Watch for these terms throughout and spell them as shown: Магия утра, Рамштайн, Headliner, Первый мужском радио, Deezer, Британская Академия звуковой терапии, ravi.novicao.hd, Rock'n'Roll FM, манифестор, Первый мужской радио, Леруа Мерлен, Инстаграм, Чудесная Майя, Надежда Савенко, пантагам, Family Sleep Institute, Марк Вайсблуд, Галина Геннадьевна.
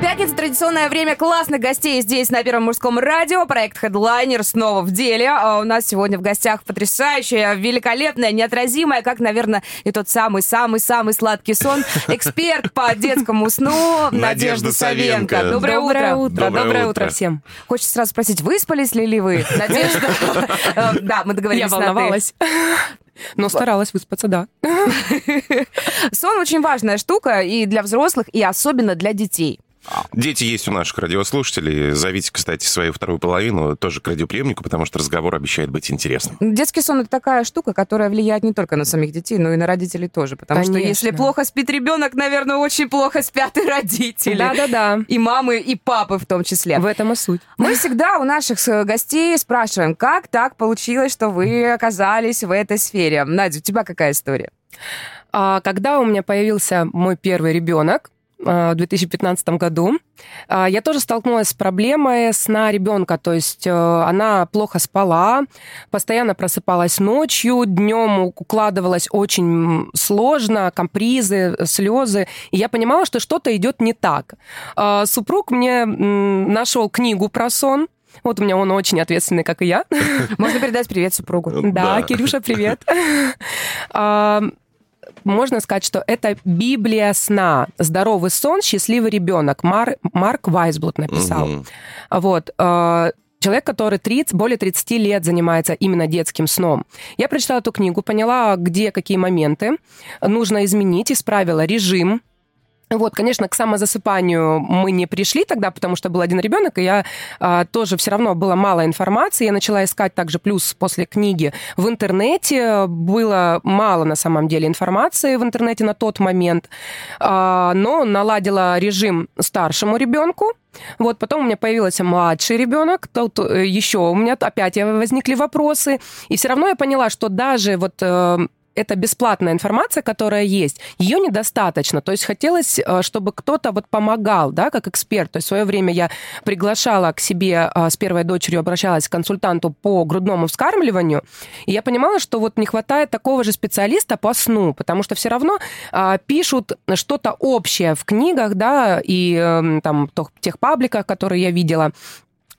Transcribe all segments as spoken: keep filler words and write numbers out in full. Пятница, традиционное время классных гостей здесь, на Первом мужском радио. Проект Headliner снова в деле. А у нас сегодня в гостях потрясающая, великолепная, неотразимая, как, наверное, и тот самый-самый-самый сладкий сон, эксперт по детскому сну Надежда Савенко. Доброе утро. Доброе утро всем. Хочется сразу спросить, выспались ли вы, Надежда? Да, мы договорились. Я волновалась. Но старалась выспаться, да. Сон очень важная штука и для взрослых, и особенно для детей. Дети есть у наших радиослушателей. Зовите, кстати, свою вторую половину тоже к радиоприемнику, потому что разговор обещает быть интересным. Детский сон — это такая штука, которая влияет не только на самих детей, но и на родителей тоже. Потому Конечно. что если плохо спит ребенок, наверное, очень плохо спят и родители. Да-да-да. И мамы, и папы в том числе. В этом и суть. Мы всегда у наших гостей спрашиваем, как так получилось, что вы оказались в этой сфере. Надя, у тебя какая история? А, когда у меня появился мой первый ребенок, в две тысячи пятнадцатом году, я тоже столкнулась с проблемой сна ребенка, то есть она плохо спала, постоянно просыпалась ночью, днем укладывалась очень сложно, компризы, слезы, и я понимала, что что-то идет не так. Супруг мне нашел книгу про сон. Вот у меня он очень ответственный, как и я. Можно передать привет супругу. Да, Кирюша, привет. Можно сказать, что это Библия сна. «Здоровый сон, счастливый ребенок». Мар... Марк Вайсблуд написал. Mm-hmm. Вот. Человек, который тридцать, более тридцати лет занимается именно детским сном. Я прочитала эту книгу, поняла, где какие моменты нужно изменить, исправила режим. Вот, конечно, к самозасыпанию мы не пришли тогда, потому что был один ребенок, и я а, тоже все равно было мало информации. Я начала искать также плюс после книги в интернете. Было мало на самом деле информации в интернете на тот момент, а, но наладила режим старшему ребенку. Вот, потом у меня появился младший ребенок, тут еще у меня опять возникли вопросы. И все равно я поняла, что даже вот... Это бесплатная информация, которая есть. Ее недостаточно. То есть хотелось, чтобы кто-то вот помогал, да, как эксперт. То есть в свое время я приглашала к себе, с первой дочерью обращалась к консультанту по грудному вскармливанию. И я понимала, что вот не хватает такого же специалиста по сну, потому что все равно а, пишут что-то общее в книгах, да, и там тех пабликах, которые я видела.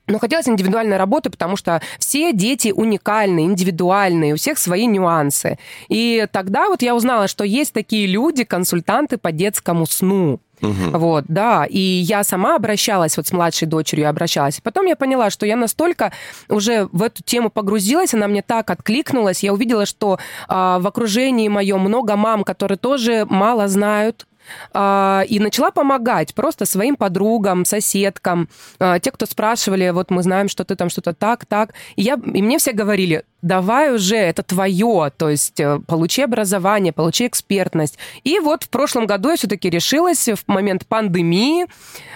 Но хотелось индивидуальной работы, потому что все дети уникальны, индивидуальны, у всех свои нюансы. И тогда вот я узнала, что есть такие люди, консультанты по детскому сну. Угу. Вот, да, и я сама обращалась, вот с младшей дочерью обращалась. Потом я поняла, что я настолько уже в эту тему погрузилась, она мне так откликнулась. Я увидела, что а, в окружении моем много мам, которые тоже мало знают. И начала помогать просто своим подругам, соседкам, те, кто спрашивали, вот мы знаем, что ты там что-то так, так. И, я, и мне все говорили, давай уже, это твое, то есть получи образование, получи экспертность. И вот в прошлом году я все-таки решилась, в момент пандемии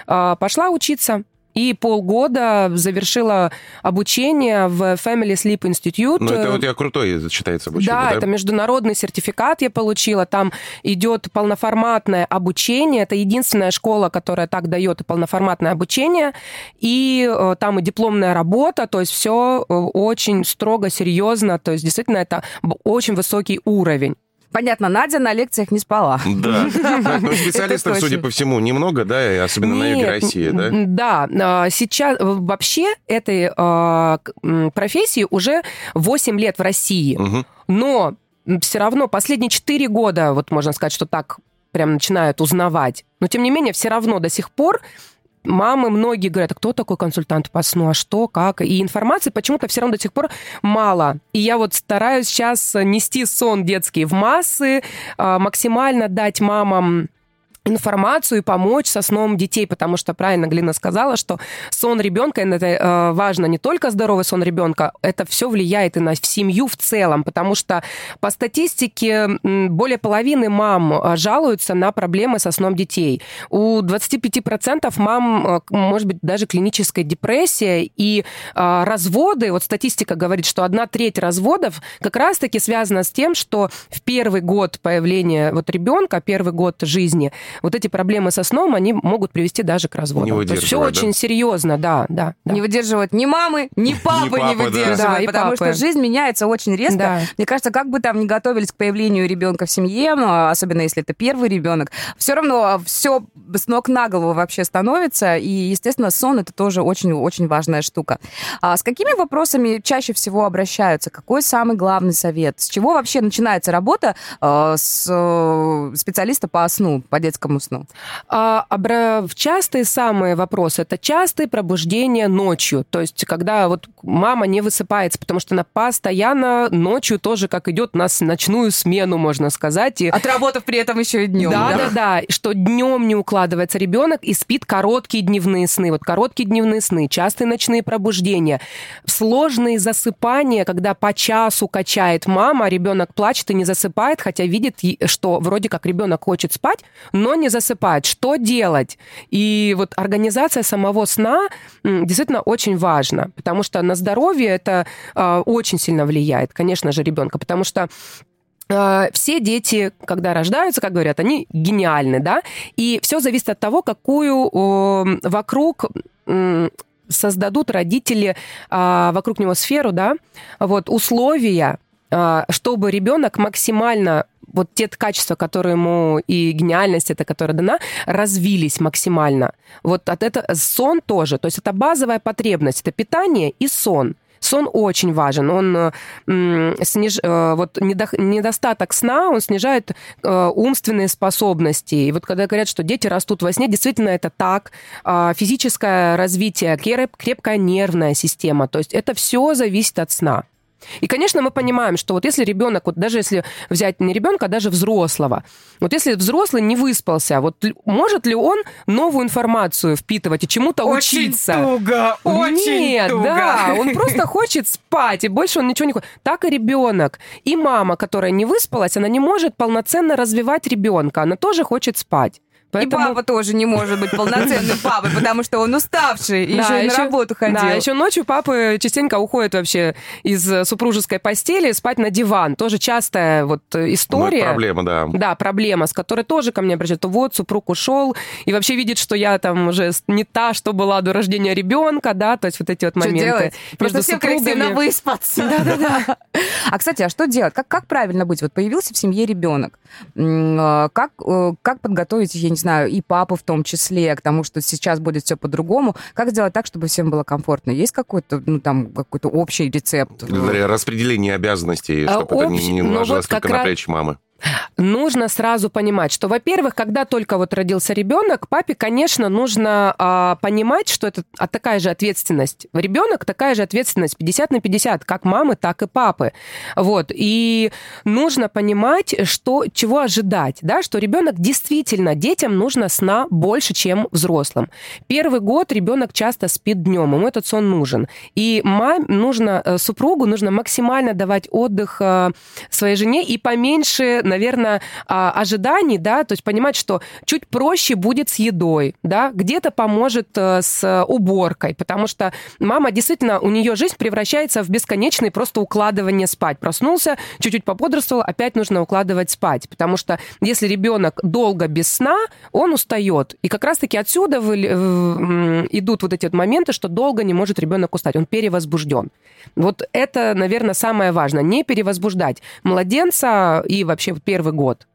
пошла учиться. И полгода завершила обучение в Family Sleep Institute. Ну, это у тебя крутое считается обучение, да? Да, это международный сертификат я получила. Там идет полноформатное обучение. Это единственная школа, которая так дает полноформатное обучение. И там и дипломная работа. То есть все очень строго, серьезно. То есть действительно это очень высокий уровень. Понятно, Надя на лекциях не спала. Да. Ну, специалистов, судя по всему, немного, да, и особенно на юге России, да? Да. Сейчас вообще этой профессии уже восемь лет в России. Но все равно последние четыре года, вот можно сказать, что так прям начинают узнавать. Но, тем не менее, все равно до сих пор мамы многие говорят, а кто такой консультант по сну, а что, как? И информации почему-то все равно до сих пор мало. И я вот стараюсь сейчас нести сон детский в массы, максимально дать мамам информацию и помочь со сном детей, потому что правильно Глина сказала, что сон ребенка, это важно не только здоровый сон ребенка, это все влияет и на семью в целом, потому что по статистике более половины мам жалуются на проблемы со сном детей. У двадцати пяти процентов мам может быть даже клиническая депрессия и разводы, вот статистика говорит, что одна треть разводов как раз-таки связана с тем, что в первый год появления вот ребенка, первый год жизни – вот эти проблемы со сном, они могут привести даже к разводу. Не выдерживает, то все да? очень серьезно, да, да, да. Не выдерживают ни мамы, ни папы не выдерживают, потому что жизнь меняется очень резко. Мне кажется, как бы там ни готовились к появлению ребенка в семье, особенно если это первый ребенок, все равно все с ног на голову вообще становится, и, естественно, сон — это тоже очень-очень важная штука. А с какими вопросами чаще всего обращаются? Какой самый главный совет? С чего вообще начинается работа э, с, э, специалиста по сну, по детскому сну? А, обра... Частые самые вопросы — это частые пробуждения ночью, то есть когда вот мама не высыпается, потому что она постоянно ночью тоже как идет на ночную смену, можно сказать. И... Отработав при этом еще и днем. Да-да-да, что днем не укладывается ребенок и спит короткие дневные сны. Вот короткие дневные сны, частые ночные пробуждения, сложные засыпания, когда по часу качает мама, ребенок плачет и не засыпает, хотя видит, что вроде как ребенок хочет спать, но не засыпает. Что делать? И вот организация самого сна действительно очень важна, потому что на здоровье это э, очень сильно влияет, конечно же, ребенка, потому что все дети, когда рождаются, как говорят, они гениальны, да, и все зависит от того, какую э, вокруг э, создадут родители э, вокруг него сферу, да, вот, условия, э, чтобы ребенок максимально вот те качества, которые ему и гениальность эта, которая дана, развились максимально. Вот от этого сон тоже, то есть это базовая потребность, это питание и сон. Сон очень важен. Он м, сниж... вот недо... недостаток сна, он снижает э, умственные способности. И вот когда говорят, что дети растут во сне, действительно это так. Э, физическое развитие, креп... крепкая нервная система. То есть это все зависит от сна. И, конечно, мы понимаем, что вот если ребенок, вот даже если взять не ребенка, а даже взрослого, вот если взрослый не выспался, вот может ли он новую информацию впитывать и чему-то очень учиться? Туго, очень Нет, туго. Да, он просто хочет спать, и больше он ничего не хочет. Так и ребенок. И мама, которая не выспалась, она не может полноценно развивать ребенка, она тоже хочет спать. Поэтому... И папа тоже не может быть полноценным папой, потому что он уставший, и да, еще и на еще, работу ходил. Да, еще ночью папы частенько уходят вообще из супружеской постели спать на диван. Тоже частая вот история. Ну, проблема, да. Да, проблема, с которой тоже ко мне обращаются. Вот, супруг ушел, и вообще видит, что я там уже не та, что была до рождения ребенка, да, то есть вот эти вот моменты. Что делать? Просто всем коллективно выспаться. Да-да-да. А, кстати, а что делать? Как, как правильно быть? Вот появился в семье ребенок. Как, как подготовить, я не знаю, и папу в том числе, к тому, что сейчас будет все по-другому. Как сделать так, чтобы всем было комфортно? Есть какой-то, ну, там, какой-то общий рецепт? Распределение обязанностей, чтобы а, это общ... не ложилось только на плечи мамы. Нужно сразу понимать, что, во-первых, когда только вот родился ребенок, папе, конечно, нужно а, понимать, что это а, такая же ответственность. Ребенок такая же ответственность пятьдесят на пятьдесят, как мамы, так и папы. Вот. И нужно понимать, что, чего ожидать, да? Что ребенок действительно, детям нужно сна больше, чем взрослым. Первый год ребенок часто спит днем, ему этот сон нужен. И маме нужно, супругу нужно максимально давать отдых своей жене и поменьше, наверное, ожиданий, да, то есть понимать, что чуть проще будет с едой, да, где-то поможет с уборкой, потому что мама действительно, у нее жизнь превращается в бесконечное просто укладывание спать. Проснулся, чуть-чуть поподрствовал, опять нужно укладывать спать, потому что если ребенок долго без сна, он устает. И как раз-таки отсюда идут вот эти вот моменты, что долго не может ребенок устать, он перевозбужден. Вот это, наверное, самое важное, не перевозбуждать младенца и вообще первый год.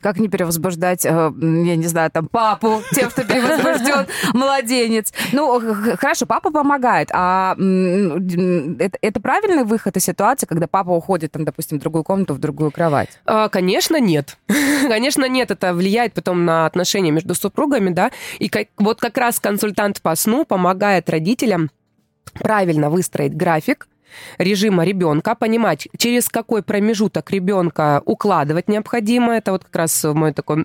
Как не перевозбуждать, я не знаю, там, папу, тем, кто перевозбужден, младенец. Ну, хорошо, папа помогает. А это, это правильный выход из ситуации, когда папа уходит, там, допустим, в другую комнату, в другую кровать? Конечно, нет. Конечно, нет. Это влияет потом на отношения между супругами, да. И как, вот как раз консультант по сну помогает родителям правильно выстроить график режима ребенка, понимать, через какой промежуток ребенка укладывать необходимо. Это вот как раз мой такой...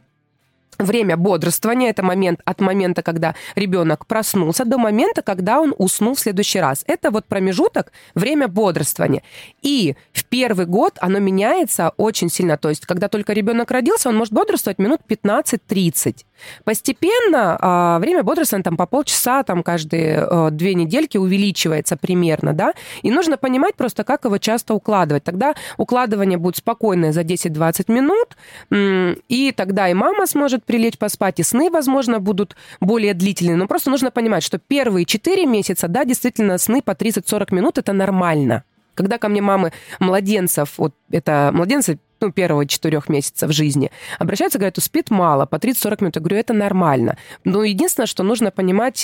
Время бодрствования – это момент от момента, когда ребенок проснулся, до момента, когда он уснул в следующий раз. Это вот промежуток, время бодрствования. И в первый год оно меняется очень сильно. То есть, когда только ребенок родился, он может бодрствовать минут пятнадцать-тридцать. Постепенно а, время бодрствования там, по полчаса там, каждые а, две недельки увеличивается примерно, да, и нужно понимать просто, как его часто укладывать. Тогда укладывание будет спокойное за десять-двадцать минут, и тогда и мама сможет прилечь поспать, и сны, возможно, будут более длительные. Но просто нужно понимать, что первые четыре месяца, да, действительно, сны по тридцать-сорок минут – это нормально. Когда ко мне мамы младенцев, вот это младенцы, ну, первого четырех месяцев жизни, обращаются, говорят, спит мало, по тридцать-сорок минут. Я говорю, это нормально. Но единственное, что нужно понимать,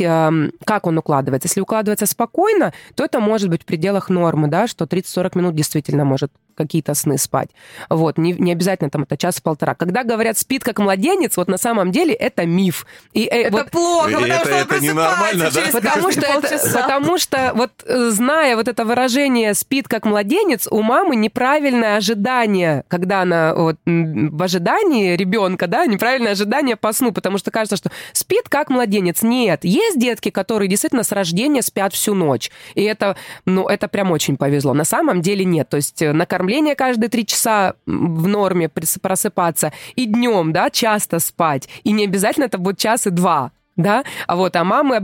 как он укладывается. Если укладывается спокойно, то это может быть в пределах нормы, да, что тридцать-сорок минут действительно может какие-то сны спать. Вот, не, не обязательно там это час-полтора. Когда говорят, спит как младенец, вот на самом деле это миф. И, э, это вот, плохо, потому это, что он просыпается через да? потому, что это, потому что, вот, зная вот это выражение «спит как младенец», у мамы неправильное ожидание, когда она вот, в ожидании ребенка, да, неправильное ожидание по сну, потому что кажется, что спит как младенец. Нет, есть детки, которые действительно с рождения спят всю ночь. И это, ну, это прям очень повезло. На самом деле нет. То есть накормление каждые три часа в норме просыпаться, и днем, да, часто спать, и не обязательно это будет час и два. Да? А, вот, а мамы,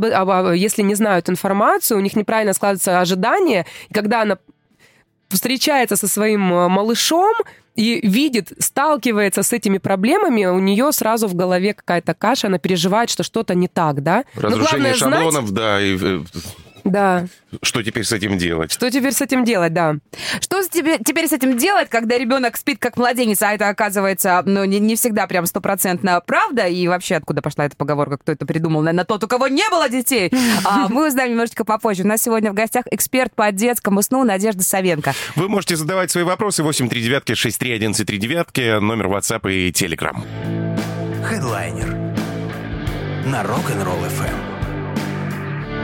если не знают информацию, у них неправильно складываются ожидания, и когда она встречается со своим малышом и видит, сталкивается с этими проблемами, у нее сразу в голове какая-то каша, она переживает, что что-то не так. Да? Разрушение шаблонов, знать... да, и... Да. Что теперь с этим делать? Что теперь с этим делать, да. Что теперь с этим делать, когда ребенок спит как младенец, а это, оказывается, ну, не, не всегда прям стопроцентно правда, и вообще откуда пошла эта поговорка, кто это придумал, наверное, тот, у кого не было детей. А, мы узнаем немножечко попозже. У нас сегодня в гостях эксперт по детскому сну Надежда Савенко. Вы можете задавать свои вопросы восемь три девять шесть три один три девять, номер WhatsApp и Telegram. Headliner на Rock'n'Roll эф эм.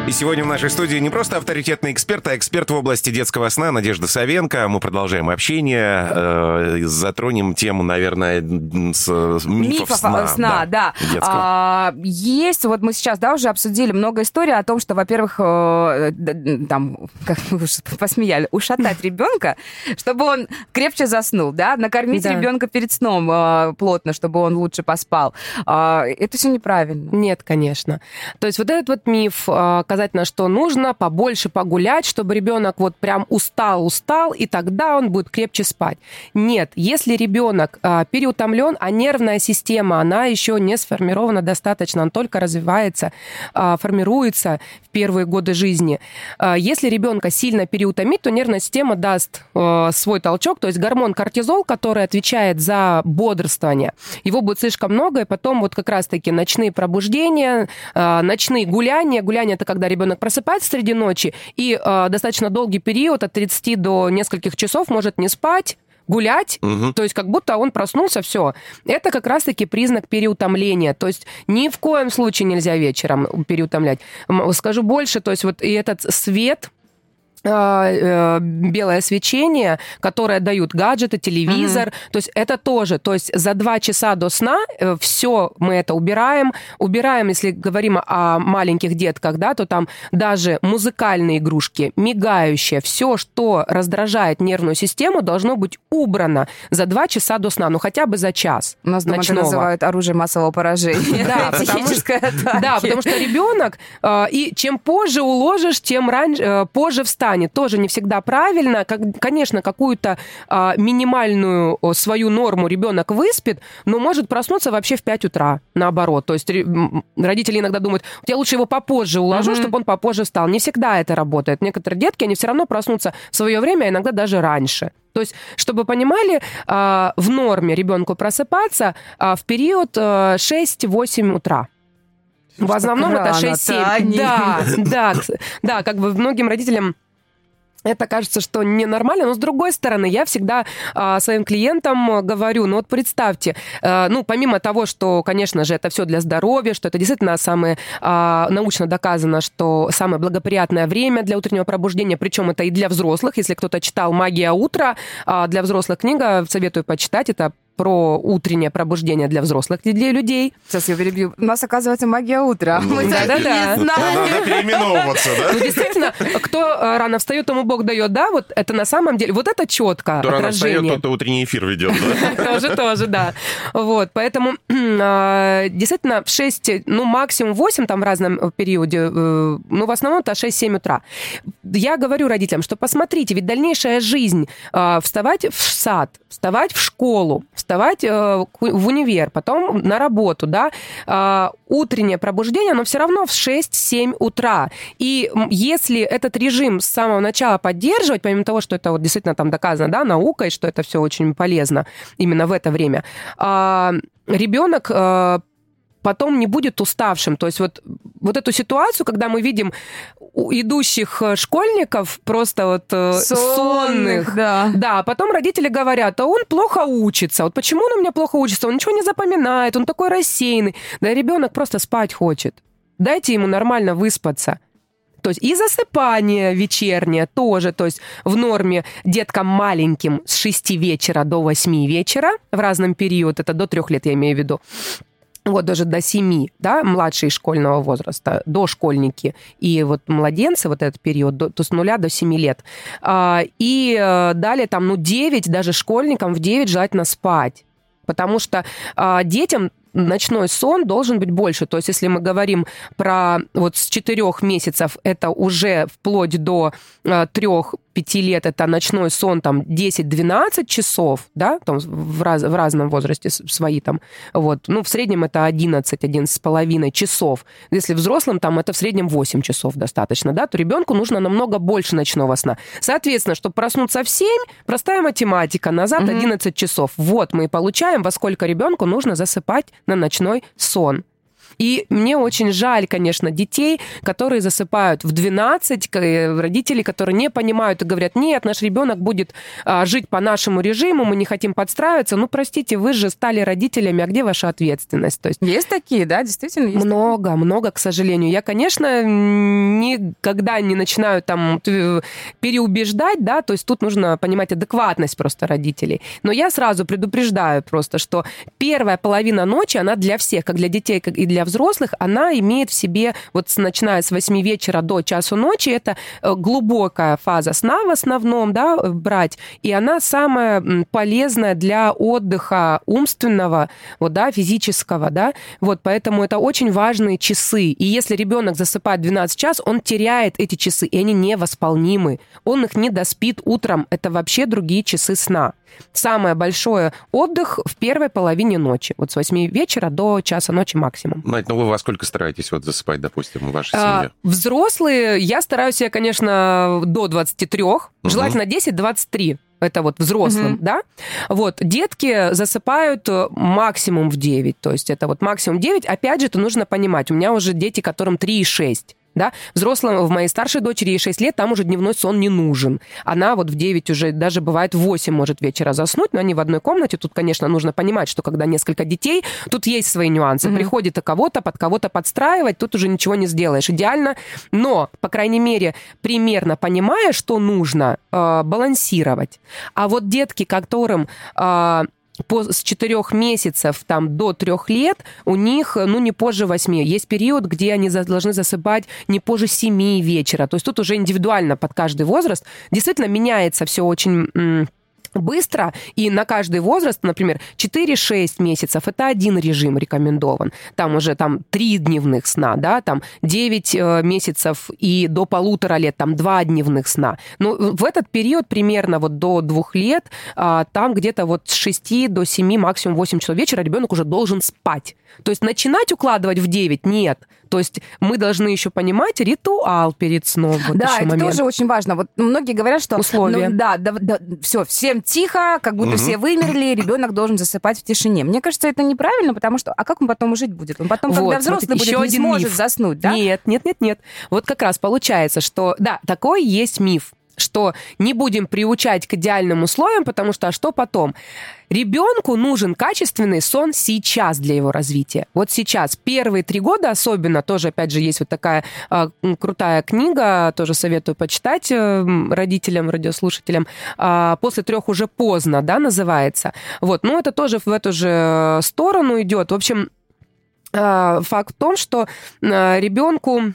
И сегодня в нашей студии не просто авторитетный эксперт, а эксперт в области детского сна Надежда Савенко. Мы продолжаем общение, затронем тему, наверное, с мифов, мифов сна. сна да. Да. А, есть, вот мы сейчас, да, уже обсудили много историй о том, что, во-первых, там, как вы уже посмеяли, ушатать ребенка, чтобы он крепче заснул, да, накормить да. ребенка перед сном плотно, чтобы он лучше поспал. А, это все неправильно. Нет, конечно. То есть вот этот вот миф... Показательно, что нужно побольше погулять, чтобы ребенок вот прям устал-устал, и тогда он будет крепче спать. Нет, если ребенок а, переутомлен, а нервная система, она еще не сформирована достаточно, она только развивается, а, формируется в первые годы жизни. А, если ребенка сильно переутомить, то нервная система даст а, свой толчок, то есть гормон кортизол, который отвечает за бодрствование. Его будет слишком много, и потом вот как раз-таки ночные пробуждения, а, ночные гуляния, гуляния это когда ребенок просыпается среди ночи и э, достаточно долгий период от тридцати до нескольких часов может не спать, гулять, угу. то есть как будто он проснулся, все. Это как раз-таки признак переутомления. То есть ни в коем случае нельзя вечером переутомлять. Скажу больше, то есть вот и этот свет... белое свечение, которое дают гаджеты, телевизор, mm-hmm. то есть это тоже, то есть за два часа до сна все мы это убираем, убираем, если говорим о маленьких детках, да, то там даже музыкальные игрушки, мигающие, все, что раздражает нервную систему, должно быть убрано за два часа до сна, ну хотя бы за час. У нас ночного. Это называют оружием массового поражения. Да, потому что ребенок, и чем позже уложишь, тем позже встанет. Тоже не всегда правильно. Как, конечно, какую-то а, минимальную о, свою норму ребенок выспит, но может проснуться вообще в пять утра, наоборот. То есть ре- родители иногда думают, я лучше его попозже уложу, mm-hmm. чтобы он попозже встал. Не всегда это работает. Некоторые детки, они все равно проснутся в свое время, а иногда даже раньше. То есть, чтобы понимали, а, в норме ребенку просыпаться а, в период а, шесть-восемь утра. В основном это шесть-семь. Да, да, да, как бы многим родителям это кажется, что ненормально, но с другой стороны, я всегда а, своим клиентам говорю, ну вот представьте, а, ну помимо того, что, конечно же, это все для здоровья, что это действительно самое, а, научно доказано, что самое благоприятное время для утреннего пробуждения, причем это и для взрослых, если кто-то читал «Магия утра», а, для взрослых книга, советую почитать, это про утреннее пробуждение для взрослых для людей. Сейчас я перебью. У нас, оказывается, магия утра. Да-да-да. Надо переименовываться, да? Ну, действительно, кто рано встает, тому Бог дает, да? Вот это на самом деле, вот это четко отражение. Кто рано встает, тот и утренний эфир ведет. Тоже-тоже, да. Вот, поэтому действительно в шесть, ну, максимум восемь там в разном периоде, ну, в основном это шесть-семь утра. Я говорю родителям, что посмотрите, ведь дальнейшая жизнь, вставать в сад, вставать в школу, вставать в универ, потом на работу, да, утреннее пробуждение, оно все равно в шесть-семь утра. И если этот режим с самого начала поддерживать, помимо того, что это вот действительно там доказано, да, наукой, что это все очень полезно именно в это время, ребенок потом не будет уставшим. То есть вот, вот эту ситуацию, когда мы видим идущих школьников, просто вот сонных, сонных да. да, потом родители говорят, а он плохо учится. Вот почему он у меня плохо учится? Он ничего не запоминает, он такой рассеянный. Да ребенок просто спать хочет. Дайте ему нормально выспаться. То есть и засыпание вечернее тоже, то есть в норме деткам маленьким с шести вечера до восьми вечера, в разном период, это до трех лет я имею в виду, вот даже до семи, да, младшие школьного возраста, дошкольники и вот младенцы, вот этот период, до, то с нуля до семи лет. И далее там, ну, девять, даже школьникам в девять желательно спать, потому что детям ночной сон должен быть больше. То есть если мы говорим про вот с четырех месяцев, это уже вплоть до трех-пяти лет, это ночной сон там десять-двенадцать часов, да, там в, раз, в разном возрасте свои там, вот, ну, в среднем это одиннадцать-одиннадцать с половиной часов. Если взрослым там это в среднем восемь часов достаточно, да, то ребенку нужно намного больше ночного сна. Соответственно, чтобы проснуться в семь, простая математика, назад mm-hmm. одиннадцать часов. Вот мы и получаем, во сколько ребенку нужно засыпать на ночной сон. И мне очень жаль, конечно, детей, которые засыпают в двенадцать, родители, которые не понимают и говорят, нет, наш ребенок будет а, жить по нашему режиму, мы не хотим подстраиваться. Ну, простите, вы же стали родителями, а где ваша ответственность? То есть, есть такие, да, действительно? Есть много, такие. много, к сожалению. Я, конечно, никогда не начинаю там переубеждать, да, то есть тут нужно понимать адекватность просто родителей. Но я сразу предупреждаю просто, что первая половина ночи, она для всех, как для детей, как и для для взрослых, она имеет в себе, вот начиная с восьми вечера до часу ночи, это глубокая фаза сна в основном, да, брать, и она самая полезная для отдыха умственного, вот, да, физического, да, вот, поэтому это очень важные часы, и если ребенок засыпает двенадцать час, он теряет эти часы, и они невосполнимы, он их не доспит утром, это вообще другие часы сна. Самое большое отдых в первой половине ночи, вот с восьми вечера до часа ночи максимум. Надь, ну вы во сколько стараетесь вот засыпать, допустим, ваша семья? А, взрослые, я стараюсь, я, конечно, до двадцати трёх, угу. желательно десять-двадцать три. Это вот взрослым, mm-hmm. да? Вот, детки засыпают максимум в девять, то есть это вот максимум девять. Опять же, это нужно понимать, у меня уже дети, которым три и шесть. Да? Взрослым, в моей старшей дочери ей шесть лет, там уже дневной сон не нужен. Она вот в девять уже, даже бывает в восемь может вечера заснуть, но они в одной комнате. Тут, конечно, нужно понимать, что когда несколько детей, тут есть свои нюансы. Mm-hmm. Приходит и кого-то, под кого-то подстраивать, тут уже ничего не сделаешь. Идеально, но, по крайней мере, примерно понимая, что нужно, э, балансировать. А вот детки, которым... Э, с четырёх месяцев там, до трёх лет у них, ну, не позже восьми. Есть период, где они должны засыпать не позже семи вечера. То есть тут уже индивидуально под каждый возраст. Действительно, меняется все очень... М- быстро, и на каждый возраст, например, четыре-шесть месяцев, это один режим рекомендован. Там уже там, три дневных сна, да, там девять месяцев и до полутора лет, там два дневных сна. Но в этот период примерно вот до двух лет, там где-то вот с шести до семи, максимум восемь часов вечера ребенок уже должен спать. То есть начинать укладывать в девять? Нет. То есть мы должны еще понимать ритуал перед сном. Вот да, это момент. Тоже очень важно. Вот многие говорят, что... Условия. Ну, да, да, да, все, всем тихо, как будто угу. все вымерли, ребенок должен засыпать в тишине. Мне кажется, это неправильно, потому что... А как он потом жить будет? Он потом, вот, когда взрослый вот, будет, не сможет миф. Заснуть, да? Нет, нет, нет, нет. Вот как раз получается, что... Да, такой есть миф, что не будем приучать к идеальным условиям, потому что а что потом? Ребенку нужен качественный сон сейчас для его развития. Вот сейчас. Первые три года особенно. Тоже, опять же, есть вот такая э, крутая книга. Тоже советую почитать э, родителям, радиослушателям. Э, «После трех уже поздно», да, называется. Вот. Но это тоже в эту же сторону идет. В общем, э, факт в том, что э, ребенку...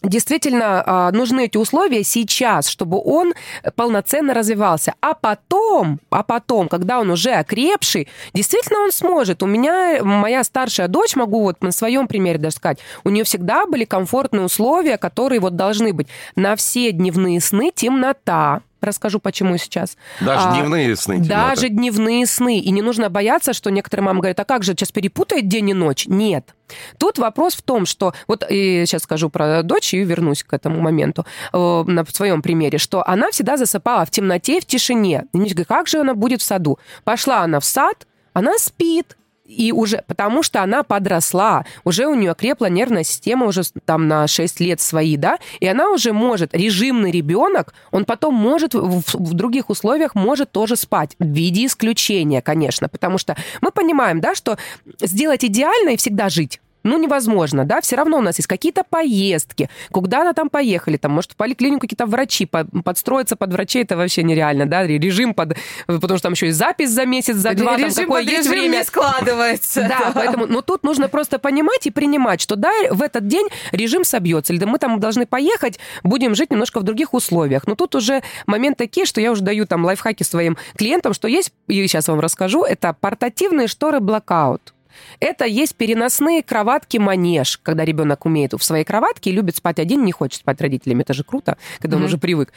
Действительно, нужны эти условия сейчас, чтобы он полноценно развивался. А потом, а потом, когда он уже окрепший, действительно он сможет. У меня, моя старшая дочь, могу вот на своем примере даже сказать, у нее всегда были комфортные условия, которые вот должны быть. На все дневные сны темнота. Расскажу, почему сейчас. Даже а, дневные сны. Темнота. Даже дневные сны. И не нужно бояться, что некоторые мамы говорят, а как же, сейчас перепутает день и ночь? Нет. Тут вопрос в том, что... Вот и сейчас скажу про дочь и вернусь к этому моменту э, на, в своем примере, что она всегда засыпала в темноте и в тишине. И мне говорят, как же она будет в саду? Пошла она в сад, она спит. И уже, потому что она подросла, уже у нее окрепла нервная система уже там на шесть лет свои, да, и она уже может, режимный ребенок, он потом может в, в других условиях может тоже спать, в виде исключения, конечно, потому что мы понимаем, да, что сделать идеально и всегда жить, ну, невозможно, да, все равно у нас есть какие-то поездки, куда она там поехали, там, может, в поликлинику какие-то врачи, подстроиться под врачей, это вообще нереально, да, режим под, потому что там еще и запись за месяц, за два, режим там такое есть время. Режим не складывается. Да, поэтому, но тут нужно просто понимать и принимать, что, да, в этот день режим собьется, или мы там должны поехать, будем жить немножко в других условиях, но тут уже моменты такие, что я уже даю там лайфхаки своим клиентам, что есть, и сейчас вам расскажу, это портативные шторы блокаут. Это есть переносные кроватки-манеж, когда ребенок умеет в своей кроватке и любит спать один, не хочет спать родителями. Это же круто, когда mm-hmm. он уже привык.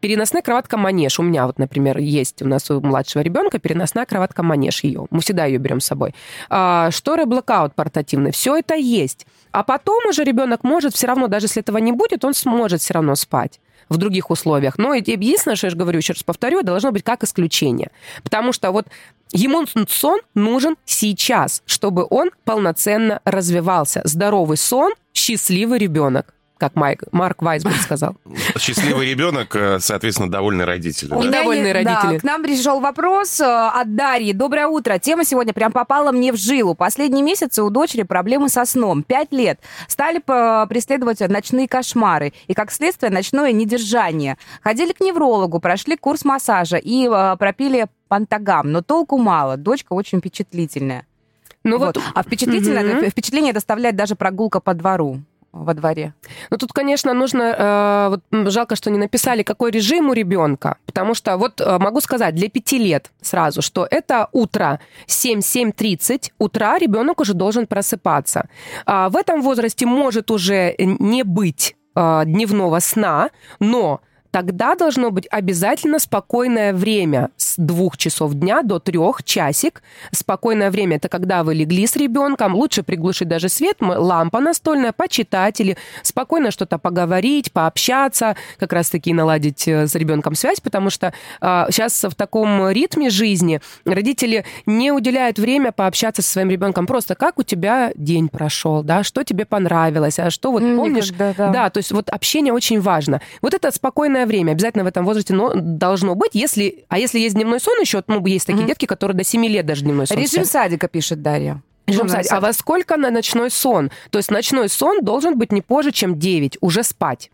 Переносная кроватка-манеж. У меня вот, например, есть у нас у младшего ребенка переносная кроватка-манеж ее. Мы всегда ее берем с собой. Шторы, блокаут портативный. Все это есть. А потом уже ребенок может все равно, даже если этого не будет, он сможет все равно спать в других условиях. Но единственное, что я же говорю, еще раз повторю, должно быть как исключение. Потому что вот ему сон нужен сейчас, чтобы он полноценно развивался. Здоровый сон, счастливый ребенок, как Майк, Марк Вайсблуд сказал. Счастливый ребенок, соответственно, довольный родитель. Он да? довольный родитель. Да, к нам пришел вопрос от Дарьи. Доброе утро. Тема сегодня прям попала мне в жилу. Последние месяцы у дочери проблемы со сном. Пять лет. Стали преследовать ночные кошмары. И, как следствие, ночное недержание. Ходили к неврологу, прошли курс массажа и пропили пантагам. Но толку мало. Дочка очень впечатлительная. Ну вот. Вот. А впечатлительное, угу. впечатление доставляет даже прогулка по двору. Во дворе. Ну, тут, конечно, нужно... Э, вот, жалко, что не написали, какой режим у ребенка. Потому что, вот могу сказать, для пяти лет сразу, что это утро, семь-семь тридцать утра ребенок уже должен просыпаться. А в этом возрасте может уже не быть э, дневного сна, но тогда должно быть обязательно спокойное время с двух часов дня до трех, часик. Спокойное время – это когда вы легли с ребенком. Лучше приглушить даже свет, лампа настольная, почитать или спокойно что-то поговорить, пообщаться, как раз-таки наладить с ребенком связь, потому что а, сейчас в таком ритме жизни родители не уделяют время пообщаться со своим ребенком. Просто как у тебя день прошел, да, что тебе понравилось, а что вот помнишь? Никогда, да. да, то есть вот общение очень важно. Вот это спокойное время. Обязательно в этом возрасте должно быть. Если, а если есть дневной сон еще, ну, есть такие mm-hmm. детки, которые до семи лет даже дневной сон. Режим спят. Садика, пишет Дарья. Режим садика. Садика. А во сколько на ночной сон? То есть ночной сон должен быть не позже, чем девять, уже спать.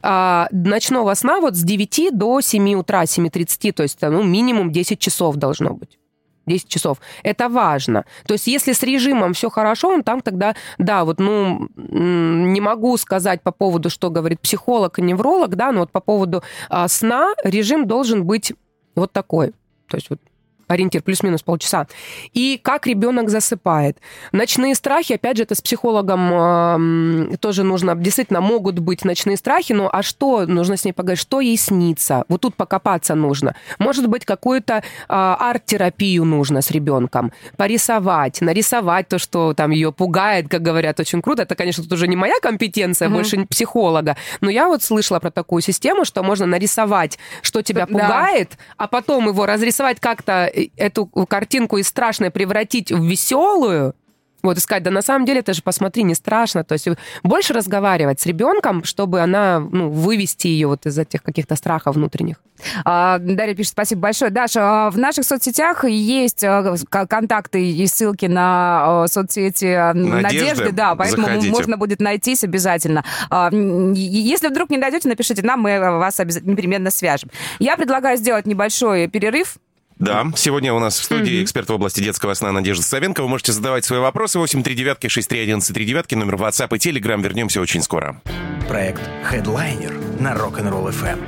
А ночного сна вот с девяти до семи утра, семь тридцать, то есть ну, минимум десять часов должно быть. десять часов. Это важно. То есть если с режимом все хорошо, он там тогда, да, вот, ну, не могу сказать по поводу, что говорит психолог и невролог, да, но вот по поводу а, сна режим должен быть вот такой. То есть вот ориентир плюс-минус полчаса. И как ребенок засыпает. Ночные страхи, опять же, это с психологом э, тоже нужно, действительно, могут быть ночные страхи, но а что, нужно с ней поговорить, что ей снится? Вот тут покопаться нужно. Может быть, какую-то э, арт-терапию нужно с ребенком. Порисовать, нарисовать то, что там ее пугает, как говорят, очень круто. Это, конечно, тут уже не моя компетенция, mm-hmm. больше психолога, но я вот слышала про такую систему, что можно нарисовать, что тебя да. пугает, а потом его разрисовать как-то, эту картинку из страшной превратить в веселую, Вот, искать, да на самом деле, ты же посмотри, не страшно. То есть больше разговаривать с ребенком, чтобы она, ну, вывести ее вот из этих каких-то страхов внутренних. А, Дарья пишет, спасибо большое. Даша, в наших соцсетях есть контакты и ссылки на соцсети Надежды, Надежды да, поэтому заходите. Можно будет найтись обязательно. Если вдруг не найдете, напишите нам, мы вас непременно свяжем. Я предлагаю сделать небольшой перерыв. Да, сегодня у нас в студии mm-hmm. эксперт в области детского сна Надежда Савенко. Вы можете задавать свои вопросы восемь три девять шесть три один один три девять, номер WhatsApp и Telegram. Вернемся очень скоро. Проект Headliner на Rock'n'Roll эф эм.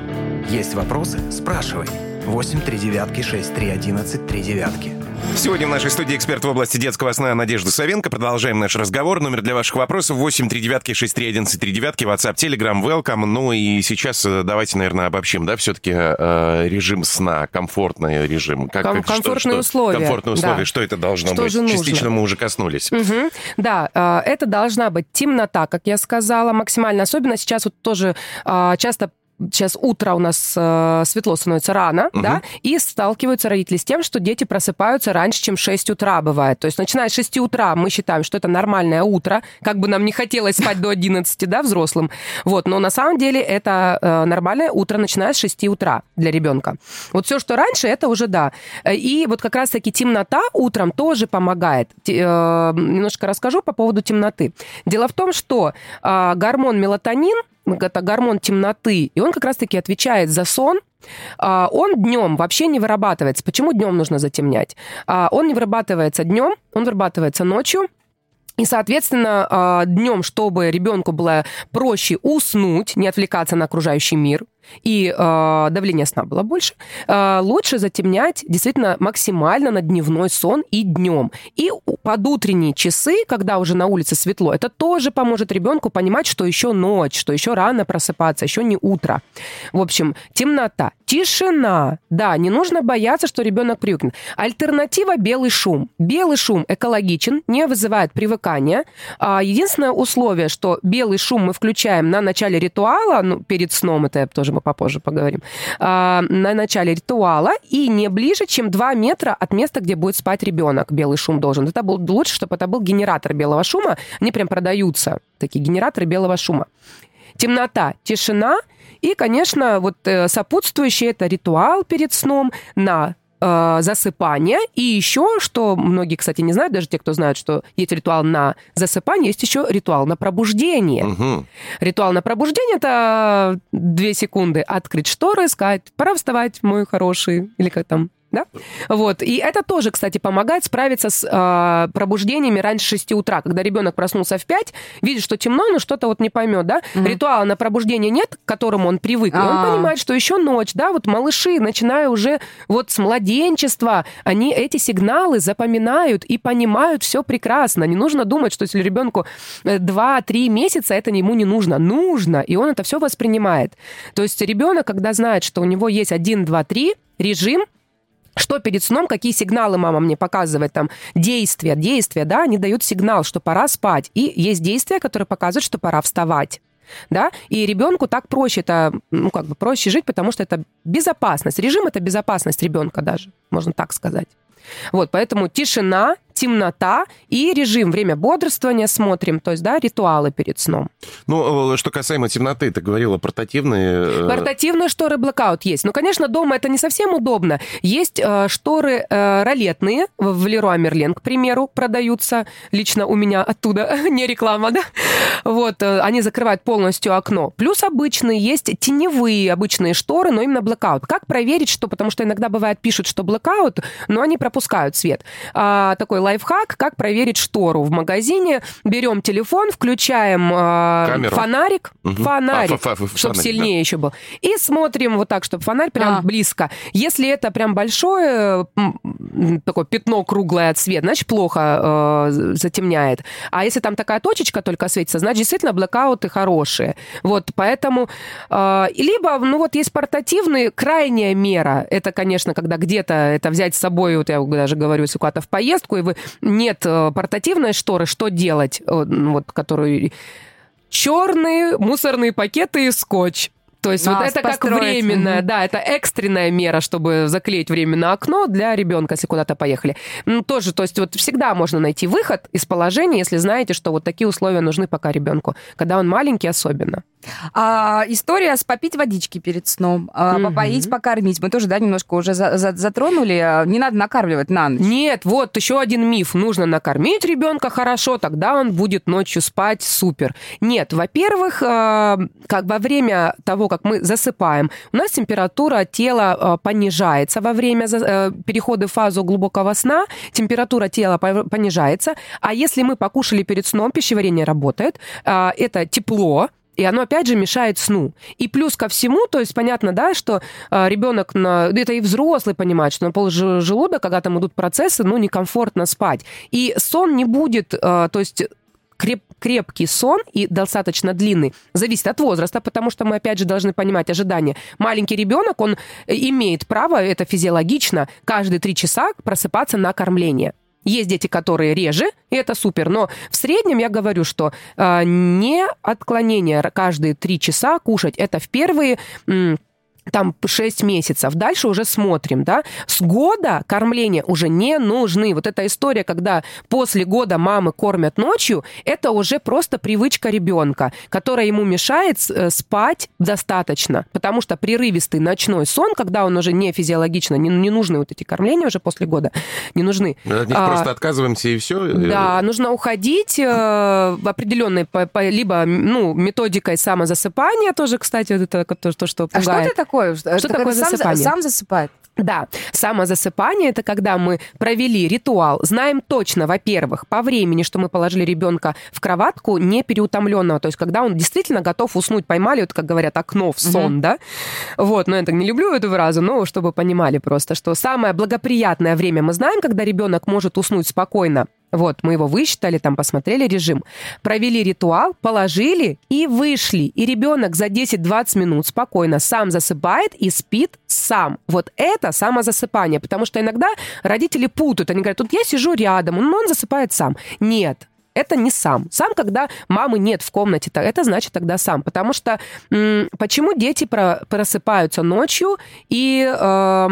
Есть вопросы? Спрашивай. восемь три девять шесть три один один три девять. Сегодня в нашей студии эксперт в области детского сна Надежда Савенко. Продолжаем наш разговор. Номер для ваших вопросов восемь три девять шесть три один один три девять, WhatsApp, Telegram, welcome. Ну и сейчас давайте, наверное, обобщим, да, все-таки э, режим сна, комфортный режим. Как, Ком- как, комфортные что, условия. Комфортные условия. Да. Что это должно что быть? Частично нужно? Мы уже коснулись. Угу. Да, э, это должна быть темнота, как я сказала, максимально. Особенно сейчас вот тоже э, часто... Сейчас утро у нас э, светло становится рано, угу. да, и сталкиваются родители с тем, что дети просыпаются раньше, чем шесть утра бывает. То есть, начиная с шести утра, мы считаем, что это нормальное утро, как бы нам не хотелось спать до одиннадцати, да, взрослым. Вот, но на самом деле это э, нормальное утро, начиная с шести утра для ребенка. Вот все, что раньше, это уже да. И вот как раз-таки темнота утром тоже помогает. Т- э, немножко расскажу по поводу темноты. Дело в том, что э, гормон мелатонин, это гормон темноты, и он как раз-таки отвечает за сон. Он днем вообще не вырабатывается. Почему днем нужно затемнять? Он не вырабатывается днем, он вырабатывается ночью. И, соответственно, днем, чтобы ребенку было проще уснуть, не отвлекаться на окружающий мир, и давление сна было больше, лучше затемнять действительно максимально на дневной сон и днем. И под утренние часы, когда уже на улице светло, это тоже поможет ребенку понимать, что еще ночь, что еще рано просыпаться, еще не утро. В общем, темнота, тишина. Да, не нужно бояться, что ребенок привыкнет. Альтернатива — белый шум. Белый шум экологичен, не вызывает привыкания. Единственное условие, что белый шум мы включаем на начале ритуала, ну, перед сном, это тоже мы попозже поговорим, на начале ритуала, и не ближе, чем два метра от места, где будет спать ребенок. Белый шум должен. Это был, лучше, чтобы это был генератор белого шума. Они прям продаются, такие генераторы белого шума. Темнота, тишина. И, конечно, вот сопутствующий это ритуал перед сном на э, засыпание. И еще, что многие, кстати, не знают, даже те, кто знают, что есть ритуал на засыпание, есть еще ритуал на пробуждение. Угу. Ритуал на пробуждение – это две секунды. Открыть шторы, сказать: пора вставать, мой хороший, или как там. Да? Вот. И это тоже, кстати, помогает справиться с э, пробуждениями раньше шести утра. Когда ребенок проснулся в пять, видит, что темно, но что-то вот не поймет. Да? Mm-hmm. Ритуала на пробуждение нет, к которому он привык. Ah. Он понимает, что еще ночь. Да? Вот малыши, начиная уже вот с младенчества, они эти сигналы запоминают и понимают все прекрасно. Не нужно думать, что если ребенку два-три месяца, это ему не нужно. Нужно. И он это все воспринимает. То есть ребенок, когда знает, что у него есть один, два, три режим, что перед сном, какие сигналы мама мне показывает, там, действия, действия, да, они дают сигнал, что пора спать. И есть действия, которые показывают, что пора вставать. Да? И ребенку так проще, это, ну, как бы проще жить, потому что это безопасность. Режим – это безопасность ребенка даже, можно так сказать. Вот, поэтому тишина, темнота и режим. Время бодрствования смотрим, то есть, да, ритуалы перед сном. Ну, что касаемо темноты, ты говорила, портативные... Портативные шторы blackout есть. Ну, конечно, дома это не совсем удобно. Есть э, шторы э, ролетные, в Леруа Мерлен, к примеру, продаются. Лично у меня оттуда, не реклама, да? Вот, э, они закрывают полностью окно. Плюс обычные есть теневые обычные шторы, но именно blackout. Как проверить, что... Потому что иногда бывает, пишут, что blackout, но они пропускают свет. А, такой лайфхак, как проверить штору в магазине. Берем телефон, включаем э, фонарик, угу. фонарик, а, фа- фа- фа- чтобы фонарик, сильнее да? еще был. И смотрим вот так, чтобы фонарь прям а. близко. Если это прям большое такое пятно круглое от света, значит, плохо э, затемняет. А если там такая точечка только светится, значит, действительно, блэкауты хорошие. Вот, поэтому... Э, либо, ну вот, есть портативные, крайняя мера. Это, конечно, когда где-то это взять с собой, вот я даже говорю, если куда-то в поездку, и вы... Нет портативной шторы, что делать? Вот, которую... Черные мусорные пакеты и скотч. То есть Нас вот это построить. Как временная, угу. да, это экстренная мера, чтобы заклеить временно окно для ребенка, если куда-то поехали. Ну, тоже, то есть вот всегда можно найти выход из положения, если знаете, что вот такие условия нужны пока ребенку, когда он маленький особенно. А, история с попить водички перед сном, а, угу. попоить, покормить. Мы тоже, да, немножко уже за- за- затронули. Не надо накармливать на ночь. Нет, вот еще один миф. Нужно накормить ребенка хорошо, тогда он будет ночью спать супер. Нет, во-первых, как во время того, как мы засыпаем, у нас температура тела понижается во время перехода в фазу глубокого сна. Температура тела понижается. А если мы покушали перед сном, пищеварение работает. Это тепло. И оно, опять же, мешает сну. И плюс ко всему, то есть понятно, да, что э, ребенок, на... это и взрослый понимает, что на полжелудок, когда там идут процессы, ну, некомфортно спать. И сон не будет, э, то есть... Креп, крепкий сон и достаточно длинный зависит от возраста, потому что мы, опять же, должны понимать ожидания. Маленький ребенок, он имеет право, это физиологично, каждые три часа просыпаться на кормление. Есть дети, которые реже, и это супер. Но в среднем я говорю, что э, не отклонение каждые три часа кушать. Это в первые... М- там шесть месяцев, дальше уже смотрим, да, с года кормления уже не нужны. Вот эта история, когда после года мамы кормят ночью, это уже просто привычка ребенка, которая ему мешает спать достаточно, потому что прерывистый ночной сон, когда он уже не физиологично, не, не нужны вот эти кормления уже после года, не нужны. От них а, просто отказываемся и все? Да, нужно уходить э, определенной, по, по, либо, ну, методикой самозасыпания тоже, кстати, это то, что пугает. А что это такое? Что, что такое засыпание? Сам, сам засыпает. Да, самозасыпание – это когда мы провели ритуал, знаем точно, во-первых, по времени, что мы положили ребенка в кроватку не переутомленного, то есть когда он действительно готов уснуть, поймали, вот, как говорят, окно в сон, mm-hmm. да? Вот, но я так не люблю эту фразу, но чтобы понимали просто, что самое благоприятное время мы знаем, когда ребенок может уснуть спокойно. Вот, мы его высчитали, там посмотрели режим, провели ритуал, положили и вышли. И ребенок за десять-двадцать минут спокойно сам засыпает и спит сам. Вот это самозасыпание, потому что иногда родители путают. Они говорят, вот я сижу рядом, но он засыпает сам. Нет. Это не сам. Сам, когда мамы нет в комнате, это значит тогда сам. Потому что м- почему дети про- просыпаются ночью и... Э-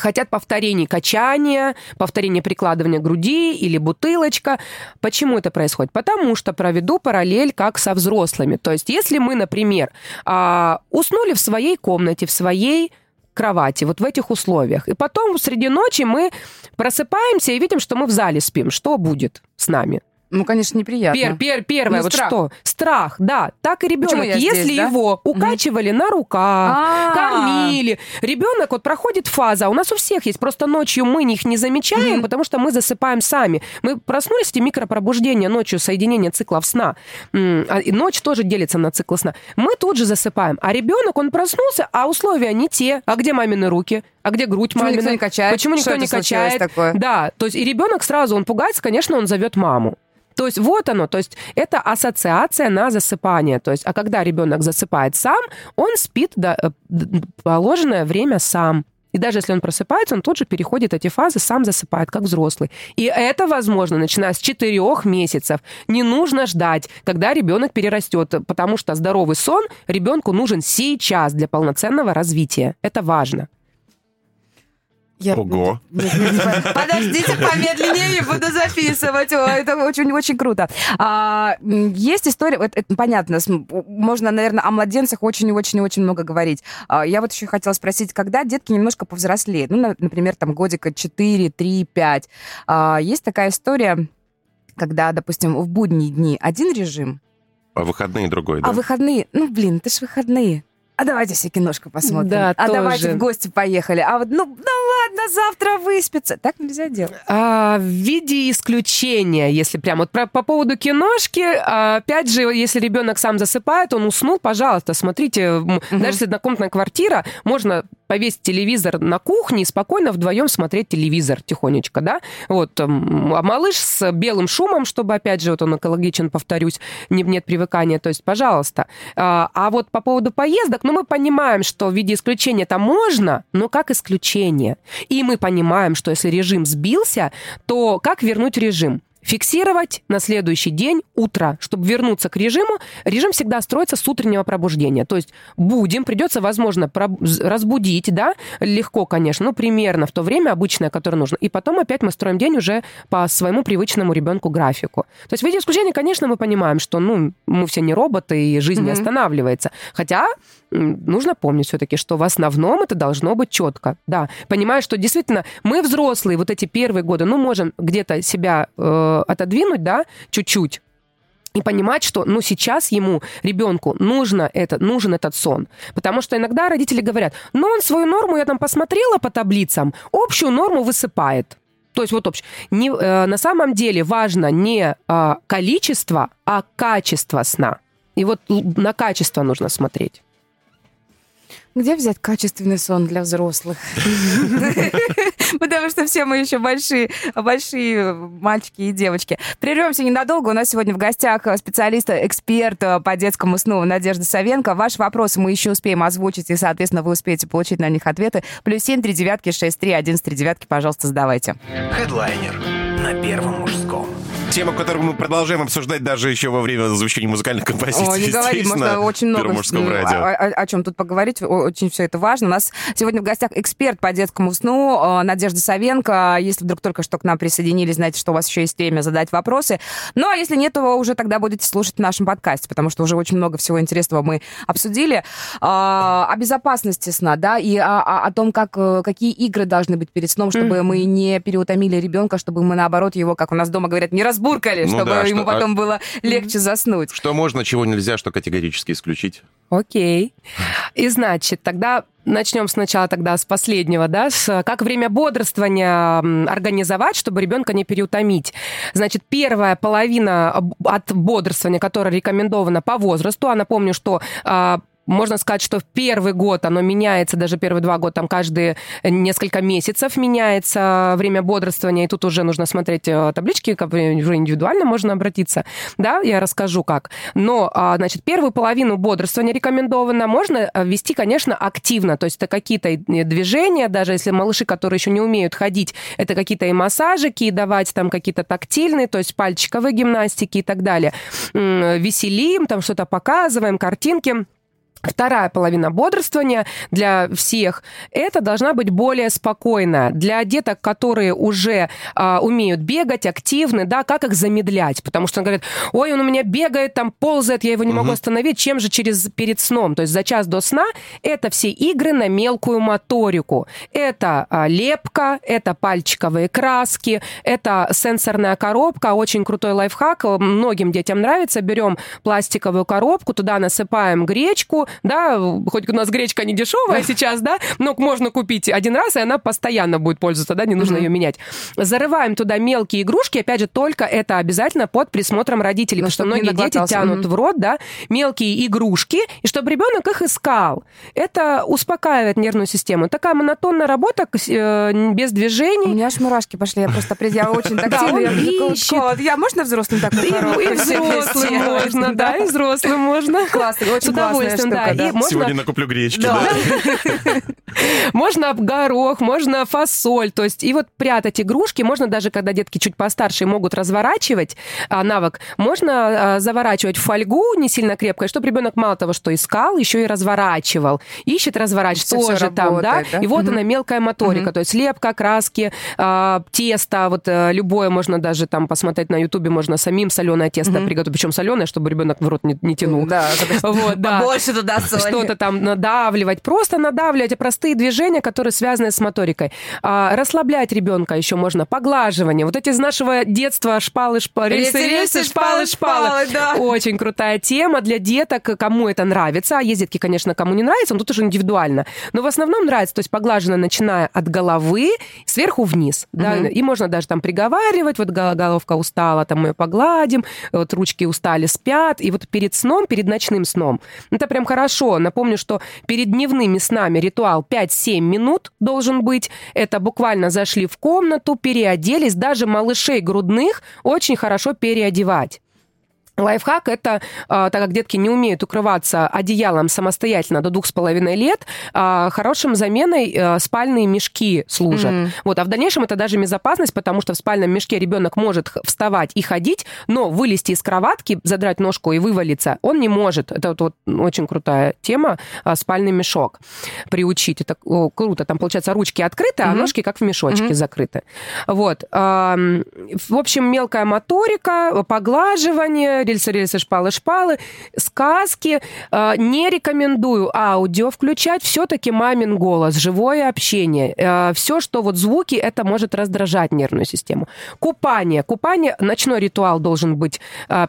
Хотят повторений качания, повторения прикладывания груди или бутылочка. Почему это происходит? Потому что проведу параллель как со взрослыми. То есть если мы, например, уснули в своей комнате, в своей кровати, вот в этих условиях, и потом среди ночи мы просыпаемся и видим, что мы в зале спим, что будет с нами? Ну, конечно, неприятно. Пер, пер, первое, ну, вот страх. Что? Страх, да. Так и ребенок. Если здесь, да? его укачивали угу. на руках, А-а-а. кормили, ребенок вот проходит фаза. У нас у всех есть. Просто ночью мы их не замечаем, угу. потому что мы засыпаем сами. Мы проснулись, эти микропробуждения ночью, соединение циклов сна. Ночь тоже делится на циклы сна. Мы тут же засыпаем. А ребенок, он проснулся, а условия не те. А где мамины руки? А где грудь мамина? Почему никто не качает? Почему никто не качает? Такое? Да, то есть и ребенок сразу, он пугается, конечно, он зовет маму. То есть вот оно, то есть это ассоциация на засыпание. То есть, а когда ребенок засыпает сам, он спит до положенное время сам. И даже если он просыпается, он тут же переходит эти фазы, сам засыпает, как взрослый. И это возможно, начиная с четырёх месяцев. Не нужно ждать, когда ребенок перерастет, потому что здоровый сон ребенку нужен сейчас для полноценного развития. Это важно. Я... Ого! Нет, нет, нет. Подождите, помедленнее буду записывать. О, это очень-очень круто. А, есть история, это, это, понятно, можно, наверное, о младенцах очень-очень-очень много говорить. А, я вот еще хотела спросить, когда детки немножко повзрослеют? Ну, например, там годика четыре, три, пять. А, есть такая история, когда, допустим, в будние дни один режим. А выходные другой, да? А выходные, ну, блин, это ж выходные. А давайте все киношку посмотрим. Да, а тоже. Давайте в гости поехали. А вот, ну, ну ладно, завтра выспится. Так нельзя делать. А, в виде исключения, если прям. Вот про, по поводу киношки, опять же, если ребенок сам засыпает, он уснул, пожалуйста, смотрите. Угу. Даже если однокомнатная квартира, можно повесить телевизор на кухне и спокойно вдвоем смотреть телевизор тихонечко, да? Вот, а малыш с белым шумом, чтобы, опять же, вот он экологичен, повторюсь, не, нет привыкания, то есть, пожалуйста. А, а вот по поводу поездок, ну, мы понимаем, что в виде исключения это можно, но как исключение. И мы понимаем, что если режим сбился, то как вернуть режим? фиксировать на следующий день утро, чтобы вернуться к режиму. Режим всегда строится с утреннего пробуждения. То есть будем, придется, возможно, разбудить, да, легко, конечно, но примерно в то время обычное, которое нужно. И потом опять мы строим день уже по своему привычному ребенку графику. То есть в виде исключения, конечно, мы понимаем, что, ну, мы все не роботы, и жизнь [S2] Mm-hmm. [S1] Не останавливается. Хотя нужно помнить все-таки, что в основном это должно быть четко. Да, понимаю, что действительно мы взрослые, вот эти первые годы, ну, можем где-то себя э, отодвинуть, да, чуть-чуть, и понимать, что, ну, сейчас ему, ребенку, нужно это, нужен этот сон. Потому что иногда родители говорят, ну, он свою норму, я там посмотрела по таблицам, общую норму высыпает. То есть вот общ... не, э, на самом деле важно не э, количество, а качество сна. И вот на качество нужно смотреть. Где взять качественный сон для взрослых? Потому что все мы еще большие, большие мальчики и девочки. Прервемся ненадолго. У нас сегодня в гостях специалист-эксперт по детскому сну Надежда Савенко. Ваши вопросы мы еще успеем озвучить, и, соответственно, вы успеете получить на них ответы. Плюс семь, три девятки, шесть, три, одиннадцать, три девятки, пожалуйста, задавайте. Хедлайнер на Первом мужском. Тема, которую мы продолжаем обсуждать даже еще во время звучания музыкальных композиций. О, не говори, можно очень много о, о, о чем тут поговорить. Очень все это важно. У нас сегодня в гостях эксперт по детскому сну Надежда Савенко. Если вдруг только что к нам присоединились, знаете, что у вас еще есть время задать вопросы. Ну, а если нет, то уже тогда будете слушать в нашем подкасте, потому что уже очень много всего интересного мы обсудили. О безопасности сна, да, и о, о том, как, какие игры должны быть перед сном, чтобы mm-hmm. мы не переутомили ребенка, чтобы мы, наоборот, его, как у нас дома говорят, не разбудили. Буркали, ну чтобы да, ему что, потом а... было легче заснуть. Что можно, чего нельзя, что категорически исключить. Окей. И значит, тогда начнем сначала тогда с последнего, да, с, как время бодрствования организовать, чтобы ребенка не переутомить. Значит, первая половина от бодрствования, которая рекомендована по возрасту, а напомню, что... Можно сказать, что в первый год оно меняется, даже первые два года, там каждые несколько месяцев меняется время бодрствования, и тут уже нужно смотреть таблички, как уже индивидуально можно обратиться, да, я расскажу как. Но, значит, первую половину бодрствования рекомендовано можно вести, конечно, активно, то есть это какие-то движения, даже если малыши, которые еще не умеют ходить, это какие-то и массажики, и давать там какие-то тактильные, то есть пальчиковые гимнастики и так далее. Веселим, там что-то показываем, картинки. Вторая половина бодрствования для всех это должна быть более спокойная. Для деток, которые уже а, умеют бегать, активны, да, как их замедлять? Потому что он говорит, ой, он у меня бегает, там ползает, я его не угу. могу остановить. Чем же через, перед сном? То есть за час до сна это все игры на мелкую моторику. Это а, лепка, это пальчиковые краски, это сенсорная коробка. Очень крутой лайфхак, многим детям нравится. Берем пластиковую коробку, туда насыпаем гречку, да, хоть у нас гречка не дешевая сейчас, да, но можно купить один раз, и она постоянно будет пользоваться, да, не нужно mm-hmm. ее менять. Зарываем туда мелкие игрушки, опять же, только это обязательно под присмотром родителей, но потому что многие дети тянут mm-hmm. в рот, да, мелкие игрушки, и чтобы ребенок их искал. Это успокаивает нервную систему. Такая монотонная работа э, без движений. У меня аж мурашки пошли, я просто я очень тактильная. Я можно взрослым так коробку? И взрослым можно, да, и взрослым можно. Классно, очень классная штука. Да, да. Можно... Сегодня накуплю гречки. Да. Да. Можно горох, можно фасоль. То есть, и вот прятать игрушки. Можно даже, когда детки чуть постарше могут разворачивать а, навык, можно а, заворачивать в фольгу не сильно крепко, чтобы ребенок мало того, что искал, еще и разворачивал. Ищет, разворачивает. Все тоже все там, работает, да? Да? И вот угу. она мелкая моторика. Угу. То есть, лепка, краски, а, тесто. Вот а, любое можно даже там посмотреть на Ютубе. Можно самим соленое тесто угу. приготовить. Причем соленое, чтобы ребенок в рот не, не тянул. Да, вот, да. Больше туда соли. Что-то там надавливать. Просто надавливать. Простые движения, которые связаны с моторикой. А, расслаблять ребенка еще можно. Поглаживание. Вот эти из нашего детства шпалы, шпалы, рельсы, рельсы, шпалы, шпалы. Да. Очень крутая тема для деток. Кому это нравится. А есть детки, конечно, кому не нравится. Но тут уже индивидуально. Но в основном нравится. То есть поглажено, начиная от головы, сверху вниз. Да? Угу. И можно даже там приговаривать. Вот головка устала, там мы ее погладим. Вот ручки устали, спят. И вот перед сном, перед ночным сном. Это прям хорошо. Напомню, что перед дневными снами ритуал пять-семь минут должен быть. Это буквально зашли в комнату, переоделись. Даже малышей грудных очень хорошо переодевать. Лайфхак – это, так как детки не умеют укрываться одеялом самостоятельно до двух с половиной лет, хорошим заменой спальные мешки служат. Mm-hmm. Вот, а в дальнейшем это даже безопасность, потому что в спальном мешке ребенок может вставать и ходить, но вылезти из кроватки, задрать ножку и вывалиться он не может. Это вот, вот очень крутая тема – спальный мешок приучить. Это круто. Там, получается, ручки открыты, mm-hmm. а ножки как в мешочке mm-hmm. закрыты. Вот. В общем, мелкая моторика, поглаживание, рельсы-рельсы, шпалы-шпалы, сказки. Не рекомендую аудио включать. Все-таки мамин голос, живое общение. Все, что вот звуки, это может раздражать нервную систему. Купание. Купание, ночной ритуал должен быть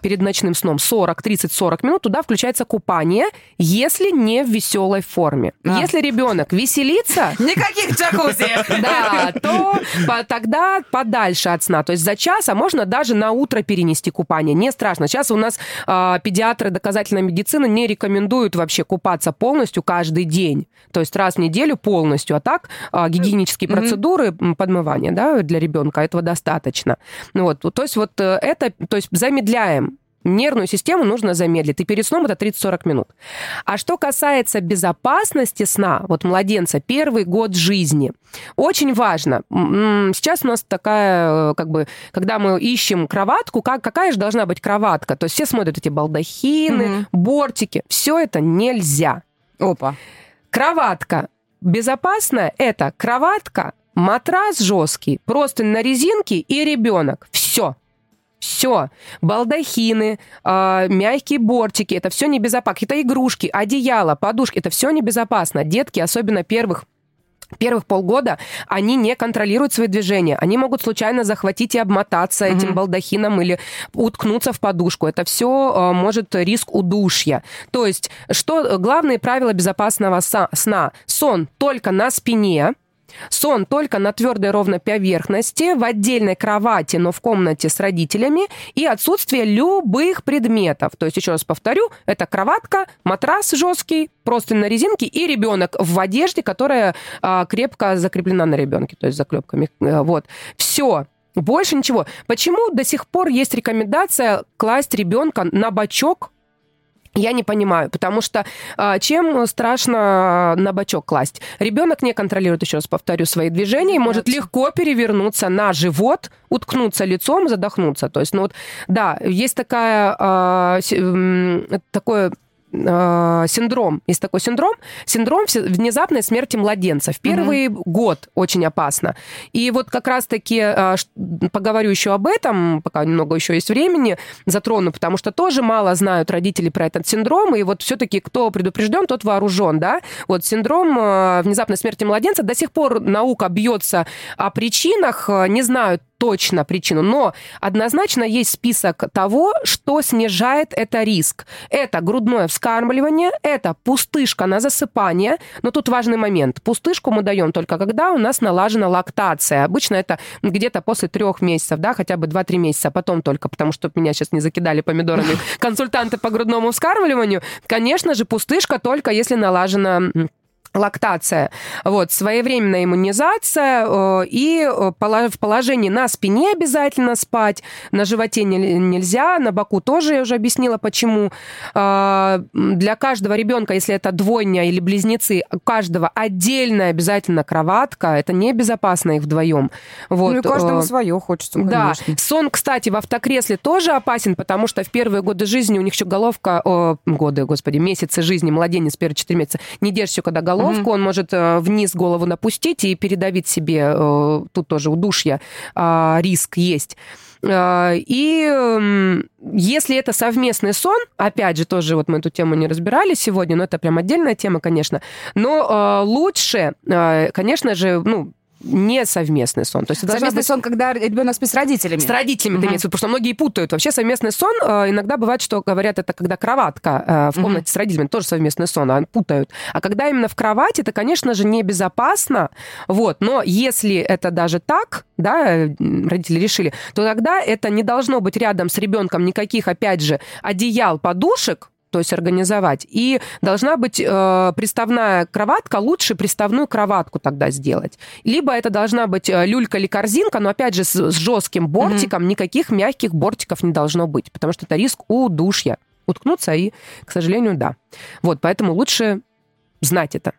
перед ночным сном сорок, тридцать, сорок минут. Туда включается купание, если не в веселой форме. А. Если ребенок веселится... Никаких джакузи! Да, то тогда подальше от сна. То есть за час, а можно даже на утро перенести купание. Не страшно. Сейчас у нас э, педиатры доказательной медицины не рекомендуют вообще купаться полностью каждый день. То есть раз в неделю полностью. А так э, гигиенические mm-hmm. процедуры, подмывание, да, для ребенка, этого достаточно. Вот. То есть вот это, то есть замедляем. Нервную систему нужно замедлить. И перед сном это тридцать-сорок минут. А что касается безопасности сна, вот младенца, первый год жизни, очень важно. Сейчас у нас такая, как бы, когда мы ищем кроватку, как, какая же должна быть кроватка? То есть все смотрят эти балдахины, mm-hmm. бортики. Все это нельзя. Опа. Кроватка безопасная – это кроватка, матрас жесткий, простынь на резинке и ребенок. Все. Все. Балдахины, э, мягкие бортики, это все небезопасно. Какие-то игрушки, одеяло, подушки, это все небезопасно. Детки, особенно первых, первых полгода, они не контролируют свои движения. Они могут случайно захватить и обмотаться mm-hmm. этим балдахином или уткнуться в подушку. Это все э, может риск удушья. То есть, что главные правила безопасного сна. Сон только на спине. Сон только на твердой ровной поверхности, в отдельной кровати, но в комнате с родителями, и отсутствие любых предметов. То есть, еще раз повторю, это кроватка, матрас жесткий, простынь на резинке и ребенок в одежде, которая а, крепко закреплена на ребенке, то есть заклепками. Вот. Все. Больше ничего. Почему до сих пор есть рекомендация класть ребенка на бочок? Я не понимаю, потому что чем страшно на бочок класть? Ребенок не контролирует, еще раз повторю, свои движения и может легко перевернуться на живот, уткнуться лицом, задохнуться. То есть, ну вот, да, есть такая, э, такое... синдром. Есть такой синдром. Синдром внезапной смерти младенца. В первый mm-hmm. год очень опасно. И вот как раз-таки поговорю еще об этом, пока немного еще есть времени, затрону, потому что тоже мало знают родители про этот синдром, и вот все-таки кто предупрежден, тот вооружен, да? Вот синдром внезапной смерти младенца. До сих пор наука бьется о причинах, не знают точно причину, но однозначно есть список того, что снижает это риск. Это грудное вскармливание, это пустышка на засыпание, но тут важный момент. Пустышку мы даем только когда у нас налажена лактация. Обычно это где-то после трех месяцев, да, хотя бы два-три месяца, потом только, потому что меня сейчас не закидали помидорами консультанты по грудному вскармливанию. Конечно же, пустышка только если налажена лактация, вот, своевременная иммунизация, э, и в положении на спине обязательно спать, на животе не, нельзя, на боку тоже, я уже объяснила, почему. Э, для каждого ребенка, если это двойня или близнецы, у каждого отдельная обязательно кроватка, это небезопасно их вдвоем. Вот. Ну и каждому э, свое хочется, конечно. Да. Сон, кстати, в автокресле тоже опасен, потому что в первые годы жизни у них еще головка, э, годы, господи, месяцы жизни, младенец первые четыре месяца, не держишь когда голову, Mm-hmm. он может вниз голову напустить и передавить себе, тут тоже удушья, риск есть. И если это совместный сон, опять же, тоже вот мы эту тему не разбирали сегодня, но это прям отдельная тема, конечно, но лучше, конечно же, ну, не совместный сон. То есть совместный быть... сон, когда ребенок спит с родителями. С родителями, uh-huh. имеется, потому что многие путают. Вообще совместный сон, иногда бывает, что говорят, это когда кроватка в комнате uh-huh. с родителями, тоже совместный сон, а путают. А когда именно в кровати, это, конечно же, небезопасно. Вот. Но если это даже так, да, родители решили, то тогда это не должно быть рядом с ребенком никаких, опять же, одеял, подушек, то есть организовать. И должна быть э, приставная кроватка, лучше приставную кроватку тогда сделать. Либо это должна быть люлька или корзинка, но опять же с, с жестким бортиком, mm-hmm. никаких мягких бортиков не должно быть, потому что это риск удушья. Уткнуться и, к сожалению, да. Вот, поэтому лучше знать это.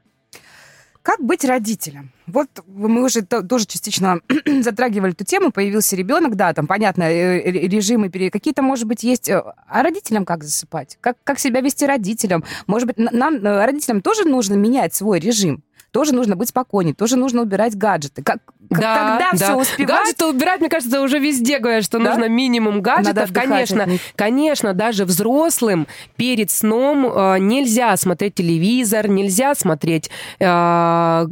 Как быть родителем? Вот мы уже тоже частично затрагивали эту тему, появился ребенок, да, там, понятно, режимы, какие-то, может быть, есть. А родителям как засыпать? Как, как себя вести родителям? Может быть, нам, родителям, тоже нужно менять свой режим? Тоже нужно быть спокойнее, тоже нужно убирать гаджеты. Как, как да, тогда да. все успевать? Гаджеты убирать, мне кажется, уже везде говорят, что да? нужно минимум гаджетов. Конечно, конечно, даже взрослым перед сном э, нельзя смотреть телевизор, нельзя смотреть э,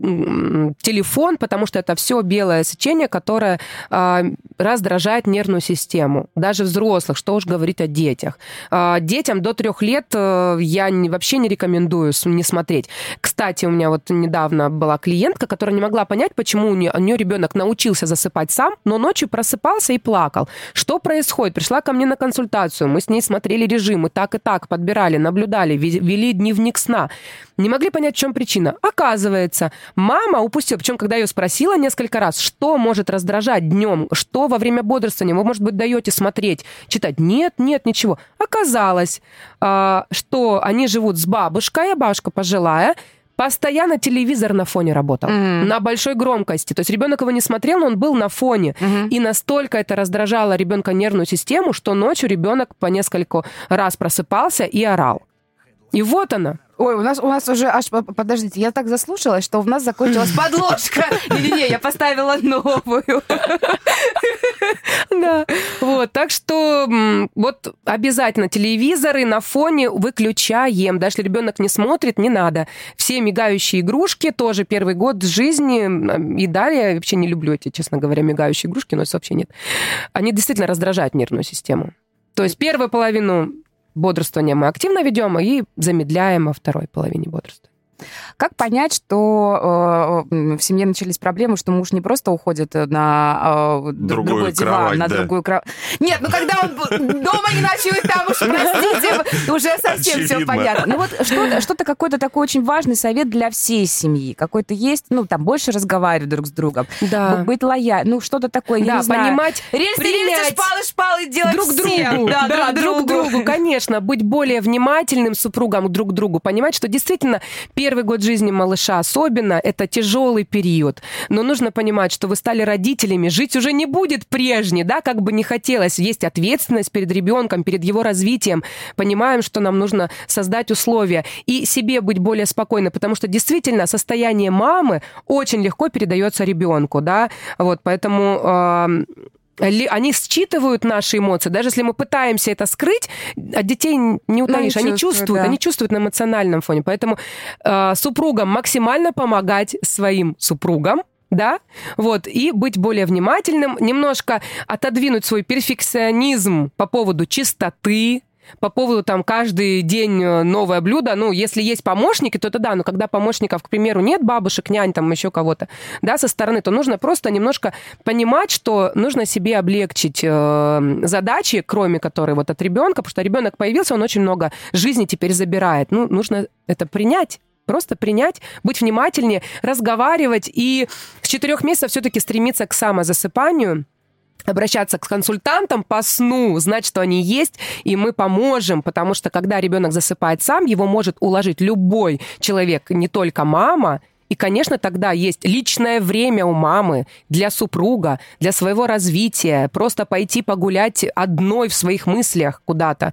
телефон, потому что это все белое сечение, которое э, раздражает нервную систему. Даже взрослых, что уж говорить о детях. Э, детям до трех лет э, я не, вообще не рекомендую не смотреть. Кстати, у меня вот недавно была клиентка, которая не могла понять, почему у нее, у нее ребенок научился засыпать сам, но ночью просыпался и плакал. Что происходит? Пришла ко мне на консультацию, мы с ней смотрели режимы, так и так подбирали, наблюдали, вели дневник сна. Не могли понять, в чем причина. Оказывается, мама упустила, причем, когда ее спросила несколько раз, что может раздражать днем, что во время бодрствования, вы, может быть, даете смотреть, читать. Нет, нет, ничего. Оказалось, что они живут с бабушкой, бабушка пожилая, постоянно телевизор на фоне работал, mm-hmm. на большой громкости. То есть ребенок его не смотрел, но он был на фоне. Mm-hmm. И настолько это раздражало ребенка нервную систему, что ночью ребенок по нескольку раз просыпался и орал. И вот она. Ой, у нас, у нас уже аж... Подождите, я так заслушалась, что у нас закончилась подложка. Не-не-не, я поставила новую. Да. Вот, так что вот обязательно телевизоры на фоне выключаем. Даже если ребенок не смотрит, не надо. Все мигающие игрушки тоже первый год жизни и далее. Я вообще не люблю эти, честно говоря, мигающие игрушки, но вообще нет. Они действительно раздражают нервную систему. То есть первую половину... бодрствование мы активно ведем и замедляем во второй половине бодрствования. Как понять, что э, в семье начались проблемы, что муж не просто уходит на э, другую другой диван, кровать, на да. другую кровать? Нет, ну когда он дома не ночует, там уж, простите, уже совсем все понятно. Ну вот что-то, что-то какой-то такой очень важный совет для всей семьи. Какой-то есть, ну там больше разговаривать друг с другом, да. быть лояльным, ну что-то такое, я да, не знаю. Понимать, рельсы, принять, шпалы, шпалы делать друг другу, да, да, друг другу, конечно, быть более внимательным супругам друг к другу, понимать, что действительно первый год жизни малыша особенно, это тяжелый период. Но нужно понимать, что вы стали родителями, жить уже не будет прежней, да, как бы не хотелось. Есть ответственность перед ребенком, перед его развитием. Понимаем, что нам нужно создать условия и себе быть более спокойной, потому что действительно состояние мамы очень легко передается ребенку, да, вот, поэтому... Э- Они считывают наши эмоции. Даже если мы пытаемся это скрыть, от детей не утаишь. Они, они чувствуют, чувствуют да. они чувствуют на эмоциональном фоне. Поэтому э, супругам максимально помогать своим супругам, да, вот, и быть более внимательным, немножко отодвинуть свой перфекционизм по поводу чистоты, по поводу там каждый день новое блюдо. Ну, если есть помощники, то это да, но когда помощников, к примеру, нет, бабушек, нянь, там еще кого-то, да, со стороны, то нужно просто немножко понимать, что нужно себе облегчить э, задачи, кроме которой вот от ребенка, потому что ребенок появился, он очень много жизни теперь забирает. Ну, нужно это принять. Просто принять, быть внимательнее, разговаривать и с четырех месяцев все-таки стремиться к самозасыпанию, обращаться к консультантам по сну, знать, что они есть, и мы поможем, потому что когда ребенок засыпает сам, его может уложить любой человек, не только мама. И, конечно, тогда есть личное время у мамы для супруга, для своего развития, просто пойти погулять одной в своих мыслях куда-то.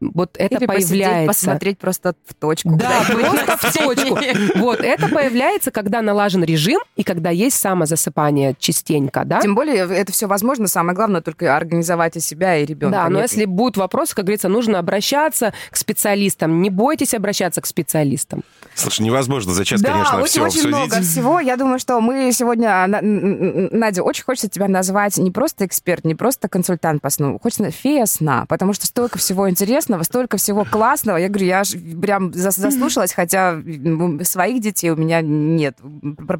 Вот это или появляется. Или посмотреть просто в точку. Да, просто в точку. Вот это появляется, когда налажен режим и когда есть самозасыпание частенько, да? Тем более это все возможно. Самое главное только организовать и себя, и ребенка. Да, но если будут вопросы, как говорится, нужно обращаться к специалистам. Не бойтесь обращаться к специалистам. Слушай, невозможно за час, конечно, все обсудить. Много всего. Я думаю, что мы сегодня... Надя, очень хочется тебя назвать не просто эксперт, не просто консультант по сну, хочется фея сна, потому что столько всего интересного, столько всего классного. Я говорю, я прям заслушалась, хотя своих детей у меня нет.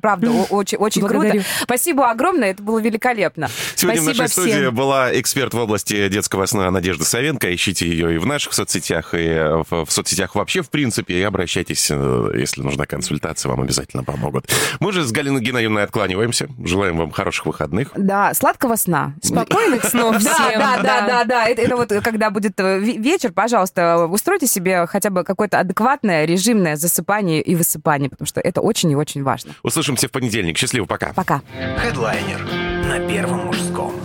Правда, очень, очень круто. Спасибо огромное, это было великолепно. Сегодня Спасибо в нашей всем. Студии была эксперт в области детского сна Надежда Савенко. Ищите ее и в наших соцсетях, и в соцсетях вообще, в принципе, и обращайтесь, если нужна консультация, вам обязательно помогут. Мы же с Галиной Геннадьевной откланиваемся. Желаем вам хороших выходных. Да, сладкого сна. Спокойных снов всем. Да, да, да, да. Это вот когда будет вечер, пожалуйста, устройте себе хотя бы какое-то адекватное режимное засыпание и высыпание, потому что это очень и очень важно. Услышимся в понедельник. Счастливо, пока. Пока. Headliner на Первом мужском.